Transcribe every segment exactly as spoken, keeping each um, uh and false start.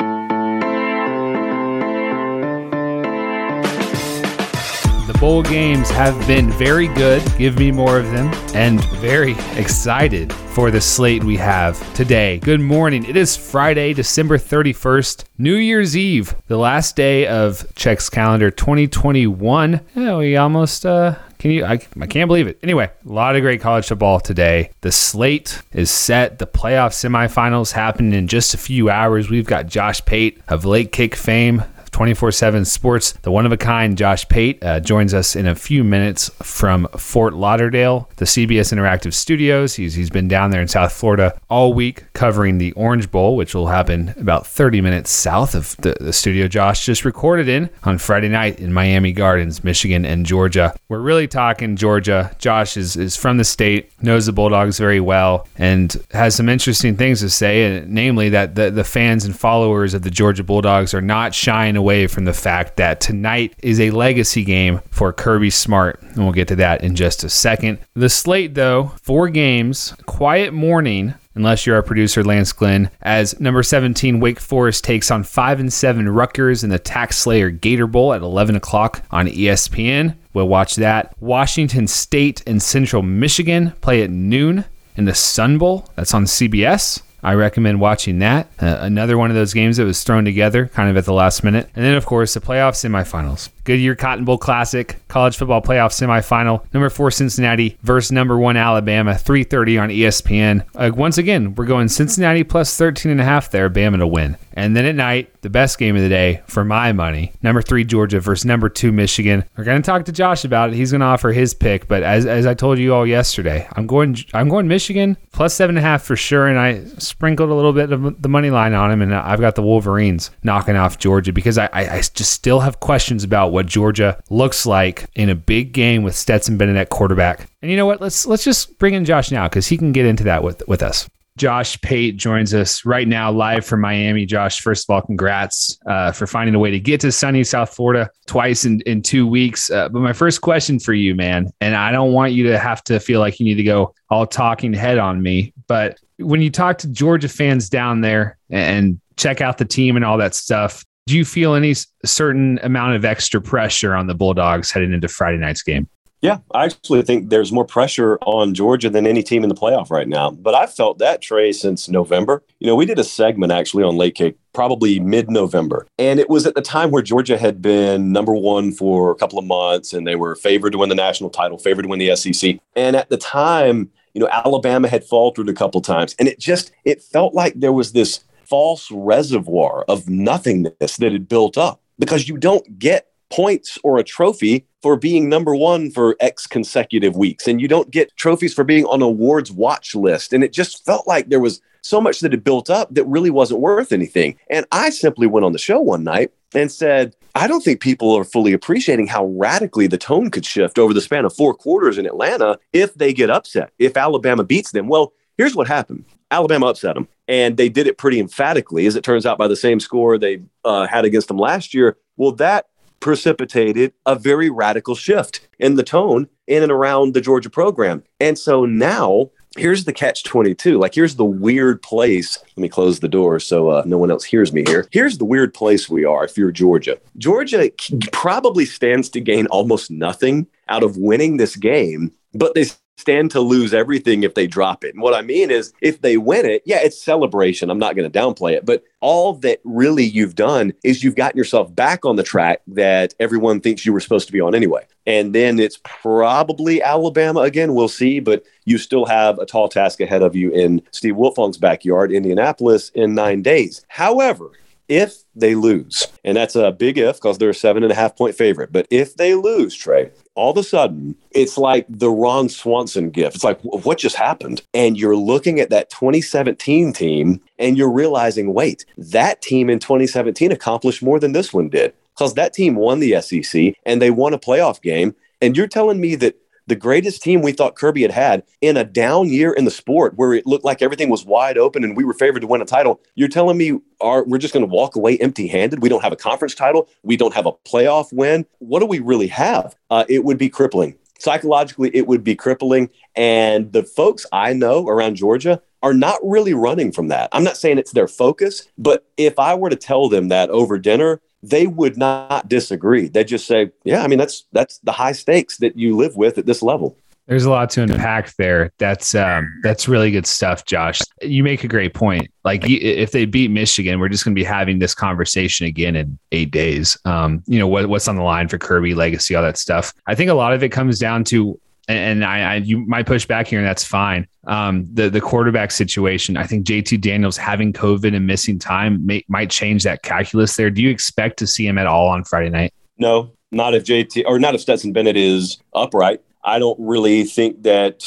The bowl games have been very good. Give me more of them. And very excited for the slate we have today. Good morning. It is Friday, December thirty-first, New Year's Eve, the last day of Chex Calendar twenty twenty-one. Yeah, we almost, uh, can you, I, I can't believe it. Anyway, a lot of great college football today. The slate is set. The playoff semifinals happen in just a few hours. We've got Josh Pate of Late Kick fame, twenty-four seven sports, the one-of-a-kind Josh Pate uh, joins us in a few minutes from Fort Lauderdale, the C B S Interactive Studios. He's He's been down there in South Florida all week covering the Orange Bowl, which will happen about thirty minutes south of the, the studio Josh just recorded in on Friday night in Miami Gardens, Michigan, and Georgia. We're really talking Georgia. Josh is, is from the state, knows the Bulldogs very well, and has some interesting things to say, namely that the, the fans and followers of the Georgia Bulldogs are not shying away from the fact that tonight is a legacy game for Kirby Smart, and we'll get to that in just a second. The slate, though, four games, quiet morning, unless you're our producer, Lance Glenn, as number seventeen, Wake Forest takes on five and seven Rutgers in the Tax Slayer Gator Bowl at eleven o'clock on E S P N. We'll watch that. Washington State and Central Michigan play at noon in the Sun Bowl. That's on C B S. I recommend watching that. Uh, another one of those games that was thrown together kind of at the last minute. And then, of course, the playoff semifinals. Goodyear Cotton Bowl Classic, college football playoff semifinal, number four Cincinnati versus number one Alabama, three thirty on E S P N. Uh, once again, we're going Cincinnati plus thirteen and a half there, Bama to win. And then at night, the best game of the day for my money, number three Georgia versus number two Michigan. We're going to talk to Josh about it. He's going to offer his pick, but as as I told you all yesterday, I'm going I'm going Michigan plus seven and a half for sure, and I sprinkled a little bit of the money line on him, and I've got the Wolverines knocking off Georgia because I, I, I just still have questions about what Georgia looks like in a big game with Stetson Bennett at quarterback. And you know what? Let's let's just bring in Josh now because he can get into that with with us. Josh Pate joins us right now live from Miami. Josh, first of all, congrats uh, for finding a way to get to sunny South Florida twice in, in two weeks. Uh, but my first question for you, man, and I don't want you to have to feel like you need to go all talking head on me, but when you talk to Georgia fans down there and check out the team and all that stuff, do you feel any certain amount of extra pressure on the Bulldogs heading into Friday night's game? Yeah, I actually think there's more pressure on Georgia than any team in the playoff right now. But I felt that, Trey, since November. You know, we did a segment actually on Late Kick, probably mid-November. And it was at the time where Georgia had been number one for a couple of months, and they were favored to win the national title, favored to win the S E C. And at the time, you know, Alabama had faltered a couple times. And it just, it felt like there was this false reservoir of nothingness that had built up because you don't get points or a trophy for being number one for X consecutive weeks. And you don't get trophies for being on awards watch list. And it just felt like there was so much that had built up that really wasn't worth anything. And I simply went on the show one night and said, I don't think people are fully appreciating how radically the tone could shift over the span of four quarters in Atlanta if they get upset, if Alabama beats them. Well, here's what happened. Alabama upset them, and they did it pretty emphatically, as it turns out, by the same score they uh, had against them last year. Well, that precipitated a very radical shift in the tone in and around the Georgia program. And so now here's the catch twenty-two. Like, here's the weird place. Let me close the door so uh, no one else hears me here. Here's the weird place we are if you're Georgia. Georgia probably stands to gain almost nothing out of winning this game, but they stand to lose everything if they drop it. And what I mean is, if they win it, yeah, it's celebration. I'm not going to downplay it. But all that really you've done is you've gotten yourself back on the track that everyone thinks you were supposed to be on anyway. And then it's probably Alabama again. We'll see. But you still have a tall task ahead of you in Steve Wilfong's backyard, Indianapolis, in nine days. However, if they lose, and that's a big if because they're a seven and a half point favorite, but if they lose, Trey, all of a sudden, it's like the Ron Swanson gift. It's like, what just happened? And you're looking at that twenty seventeen team and you're realizing, wait, that team in twenty seventeen accomplished more than this one did because that team won the S E C and they won a playoff game. And you're telling me that the greatest team we thought Kirby had had in a down year in the sport where it looked like everything was wide open and we were favored to win a title. You're telling me our, we're just going to walk away empty-handed? We don't have a conference title. We don't have a playoff win. What do we really have? Uh, it would be crippling. Psychologically, it would be crippling. And the folks I know around Georgia are not really running from that. I'm not saying it's their focus, but if I were to tell them that over dinner, they would not disagree. They'd just say, yeah, I mean, that's that's the high stakes that you live with at this level. There's a lot to unpack there. That's um, that's really good stuff, Josh. You make a great point. Like if they beat Michigan, we're just going to be having this conversation again in eight days. Um, you know, what, what's on the line for Kirby, legacy, all that stuff. I think a lot of it comes down to, and I, I you might push back here, and that's fine. Um, the the quarterback situation, I think J T Daniels having COVID and missing time may, might change that calculus there. Do you expect to see him at all on Friday night? No, not if J T or not if Stetson Bennett is upright. I don't really think that.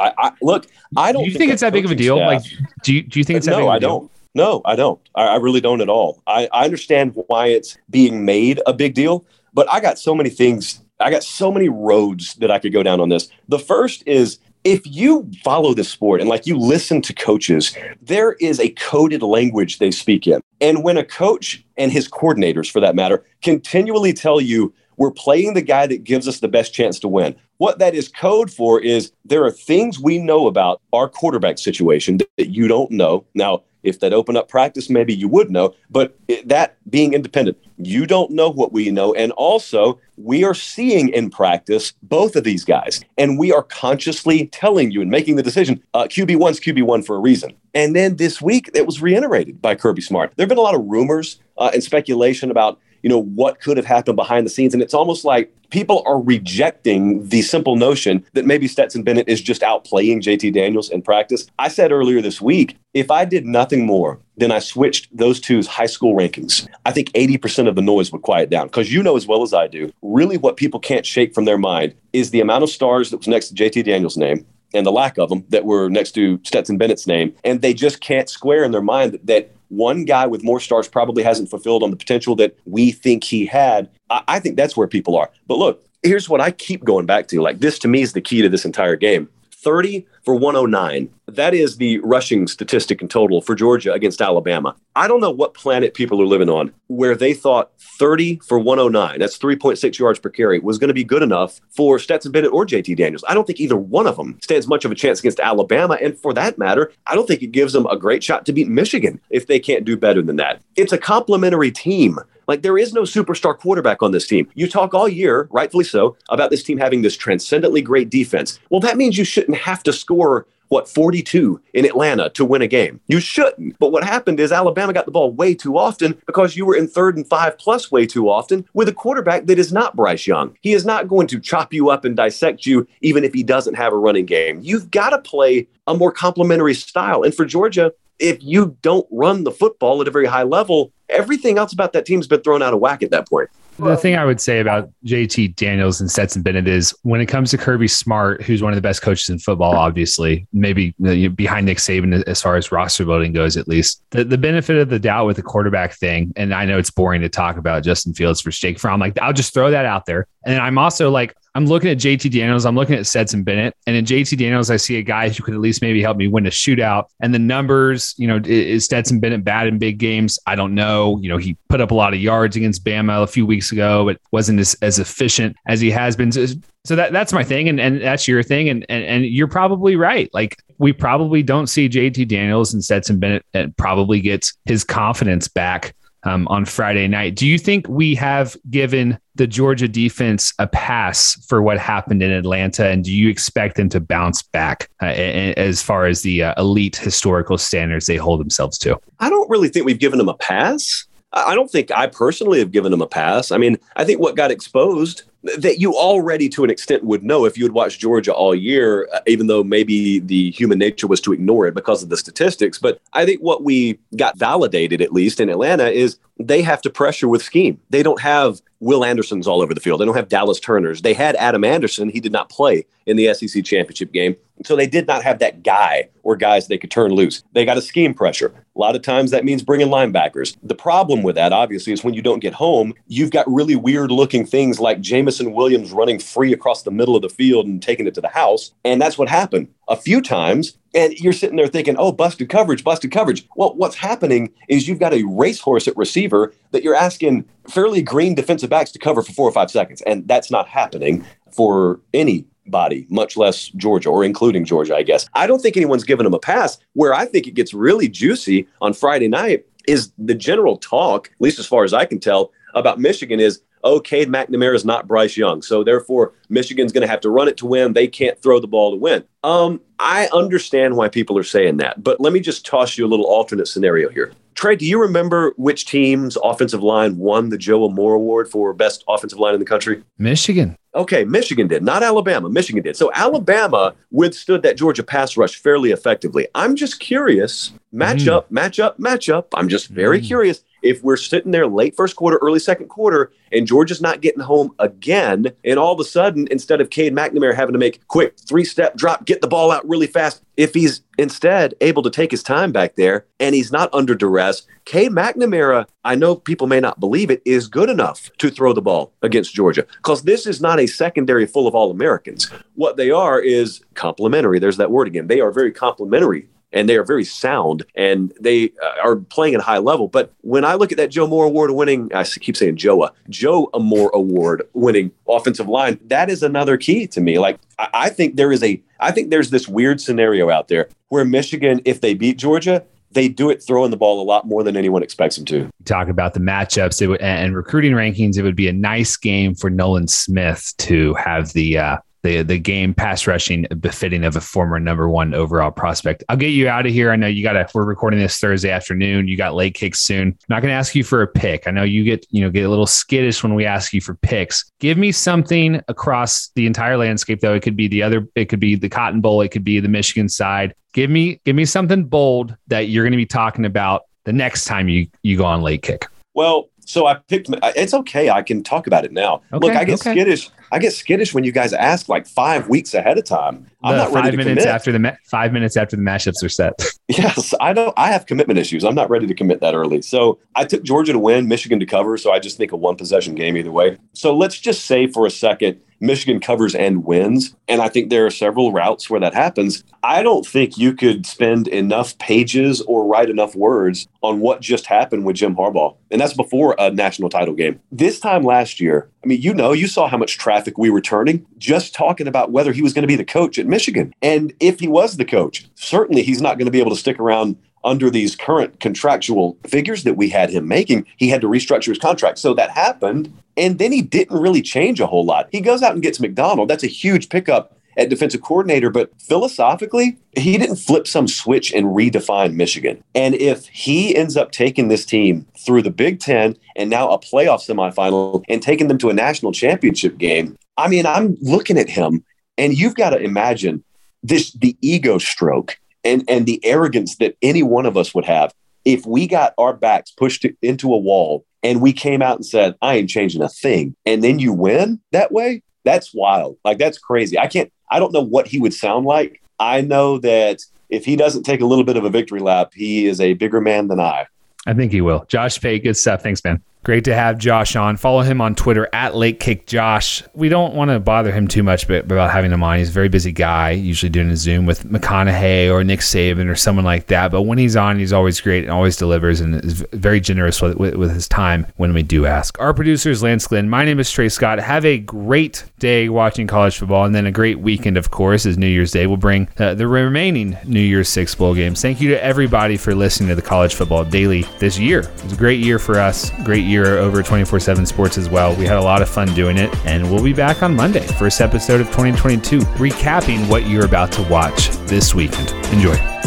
I, I look. I don't. Do you think, think it's that big of a deal? Staff, like, do you do you think it's that no, big of a deal? No, I don't. No, I don't. I, I really don't at all. I, I understand why it's being made a big deal, but I got so many things. I got so many roads that I could go down on this. The first is, if you follow this sport and like you listen to coaches, there is a coded language they speak in. And when a coach and his coordinators, for that matter, continually tell you, we're playing the guy that gives us the best chance to win, what that is code for is there are things we know about our quarterback situation that you don't know. Now, if that opened up practice, maybe you would know. But that being independent, you don't know what we know. And also, we are seeing in practice both of these guys. And we are consciously telling you and making the decision, uh, Q B one's Q B one for a reason. And then this week, it was reiterated by Kirby Smart. There have been a lot of rumors uh, and speculation about, you know, what could have happened behind the scenes. And it's almost like people are rejecting the simple notion that maybe Stetson Bennett is just out playing J T Daniels in practice. I said earlier this week, if I did nothing more than I switched those two's high school rankings, I think eighty percent of the noise would quiet down. Because you know as well as I do, really what people can't shake from their mind is the amount of stars that was next to J T Daniels' name and the lack of them that were next to Stetson Bennett's name. And they just can't square in their mind that, that one guy with more stars probably hasn't fulfilled on the potential that we think he had. I, I think that's where people are. But look, here's what I keep going back to. Like, this to me is the key to this entire game. thirty for one oh nine. That is the rushing statistic in total for Georgia against Alabama. I don't know what planet people are living on where they thought thirty for one oh nine, that's three point six yards per carry, was going to be good enough for Stetson Bennett or J T Daniels. I don't think either one of them stands much of a chance against Alabama. And for that matter, I don't think it gives them a great shot to beat Michigan if they can't do better than that. It's a complementary team. Like, there is no superstar quarterback on this team. You talk all year, rightfully so, about this team having this transcendently great defense. Well, that means you shouldn't have to score, what, forty-two in Atlanta to win a game. You shouldn't. But what happened is Alabama got the ball way too often because you were in third and five plus way too often with a quarterback that is not Bryce Young. He is not going to chop you up and dissect you even if he doesn't have a running game. You've got to play a more complementary style. And for Georgia, if you don't run the football at a very high level, everything else about that team's been thrown out of whack at that point. The thing I would say about J T Daniels and Stetson Bennett is when it comes to Kirby Smart, who's one of the best coaches in football, obviously, maybe behind Nick Saban as far as roster building goes, at least, the, the benefit of the doubt with the quarterback thing, and I know it's boring to talk about Justin Fields versus Jake Fromm, like, I'll just throw that out there. And I'm also like, I'm looking at J T Daniels, I'm looking at Stetson Bennett, and in J T Daniels, I see a guy who could at least maybe help me win a shootout. And the numbers, you know, is Stetson Bennett bad in big games? I don't know. You know, he put up a lot of yards against Bama a few weeks ago, but wasn't as, as efficient as he has been. So, so that that's my thing, and, and that's your thing, and, and and you're probably right. Like, we probably don't see J T Daniels and Stetson Bennett and probably gets his confidence back Um, on Friday night. Do you think we have given the Georgia defense a pass for what happened in Atlanta? And do you expect them to bounce back uh, as far as the uh, elite historical standards they hold themselves to? I don't really think we've given them a pass. I don't think I personally have given them a pass. I mean, I think what got exposed that you already, to an extent, would know if you had watched Georgia all year, even though maybe the human nature was to ignore it because of the statistics. But I think what we got validated, at least in Atlanta, is they have to pressure with scheme. They don't have Will Andersons all over the field. They don't have Dallas Turners. They had Adam Anderson. He did not play in the S E C championship game. So they did not have that guy or guys they could turn loose. They got a scheme pressure. A lot of times that means bringing linebackers. The problem with that, obviously, is when you don't get home, you've got really weird looking things like Jameson Williams running free across the middle of the field and taking it to the house. And that's what happened a few times. And you're sitting there thinking, oh, busted coverage, busted coverage. Well, what's happening is you've got a racehorse at receiver that you're asking fairly green defensive backs to cover for four or five seconds. And that's not happening for anybody, much less Georgia, or including Georgia, I guess. I don't think anyone's giving them a pass. Where I think it gets really juicy on Friday night is the general talk, at least as far as I can tell, about Michigan is, oh, Cade McNamara is not Bryce Young, so therefore Michigan's going to have to run it to win. They can't throw the ball to win. Um, I understand why people are saying that, but let me just toss you a little alternate scenario here. Trey, do you remember which team's offensive line won the Joe Moore Award for best offensive line in the country? Michigan. Okay, Michigan did, not Alabama. Michigan did. So Alabama withstood that Georgia pass rush fairly effectively. I'm just curious, match mm. up, match up, match up. I'm just very mm. curious. If we're sitting there late first quarter, early second quarter, and Georgia's not getting home again, and all of a sudden, instead of Cade McNamara having to make quick three-step drop, get the ball out really fast, if he's instead able to take his time back there and he's not under duress, Cade McNamara, I know people may not believe it, is good enough to throw the ball against Georgia, because this is not a secondary full of All-Americans. What they are is complimentary. There's that word again. They are very complimentary. And they are very sound, and they are playing at a high level. But when I look at that Joe Moore Award winning, I keep saying Joa, Joe Moore Award winning offensive line, that is another key to me. Like, I think there is a, I think there's this weird scenario out there where Michigan, if they beat Georgia, they do it throwing the ball a lot more than anyone expects them to. Talk about the matchups it would, and recruiting rankings. It would be a nice game for Nolan Smith to have the, uh, The, the game pass rushing befitting of a former number one overall prospect. I'll get you out of here. I know you got to, we're recording this Thursday afternoon. You got late kicks soon. I'm not going to ask you for a pick. I know you get, you know, get a little skittish when we ask you for picks. Give me something across the entire landscape though. It could be the other, it could be the Cotton Bowl. It could be the Michigan side. Give me, give me something bold that you're going to be talking about the next time you, you go on late kick. Well, so I picked, it's okay. I can talk about it now. Okay, Look, I get okay. skittish. I get skittish when you guys ask like five weeks ahead of time. I'm no, not ready to commit. Five minutes after the ma- five minutes after the matchups are set. Yes, I don't. I have commitment issues. I'm not ready to commit that early. So I took Georgia to win, Michigan to cover. So I just think a one possession game either way. So let's just say for a second, Michigan covers and wins. And I think there are several routes where that happens. I don't think you could spend enough pages or write enough words on what just happened with Jim Harbaugh. And that's before a national title game. This time last year, I mean, you know, you saw how much traffic we were turning just talking about whether he was going to be the coach at Michigan. And if he was the coach, certainly he's not going to be able to stick around under these current contractual figures that we had him making. He had to restructure his contract. So that happened. And then he didn't really change a whole lot. He goes out and gets McDonald. That's a huge pickup at defensive coordinator. But philosophically, he didn't flip some switch and redefine Michigan. And if he ends up taking this team through the Big Ten and now a playoff semifinal and taking them to a national championship game, I mean, I'm looking at him and you've got to imagine this, the ego stroke and, and the arrogance that any one of us would have if we got our backs pushed into a wall and we came out and said, I ain't changing a thing. And then you win that way. That's wild. Like, that's crazy. I can't, I don't know what he would sound like. I know that if he doesn't take a little bit of a victory lap, he is a bigger man than I. I think he will. Josh Pate, good stuff. Thanks, man. Great to have Josh on. Follow him on Twitter at Late Kick Josh. We don't want to bother him too much but about having him on. He's a very busy guy, usually doing a Zoom with McConaughey or Nick Saban or someone like that. But when he's on, he's always great and always delivers and is very generous with, with, with his time when we do ask. Our producer is Lance Glenn. My name is Trey Scott. Have a great day watching college football, and then a great weekend, of course, as New Year's Day. We'll bring uh, the remaining New Year's Six Bowl games. Thank you to everybody for listening to the College Football Daily this year. It was a great year for us. Great year over twenty-four seven sports as well. We had a lot of fun doing it, and we'll be back on Monday, first episode of twenty twenty-two, recapping what you're about to watch this weekend. Enjoy.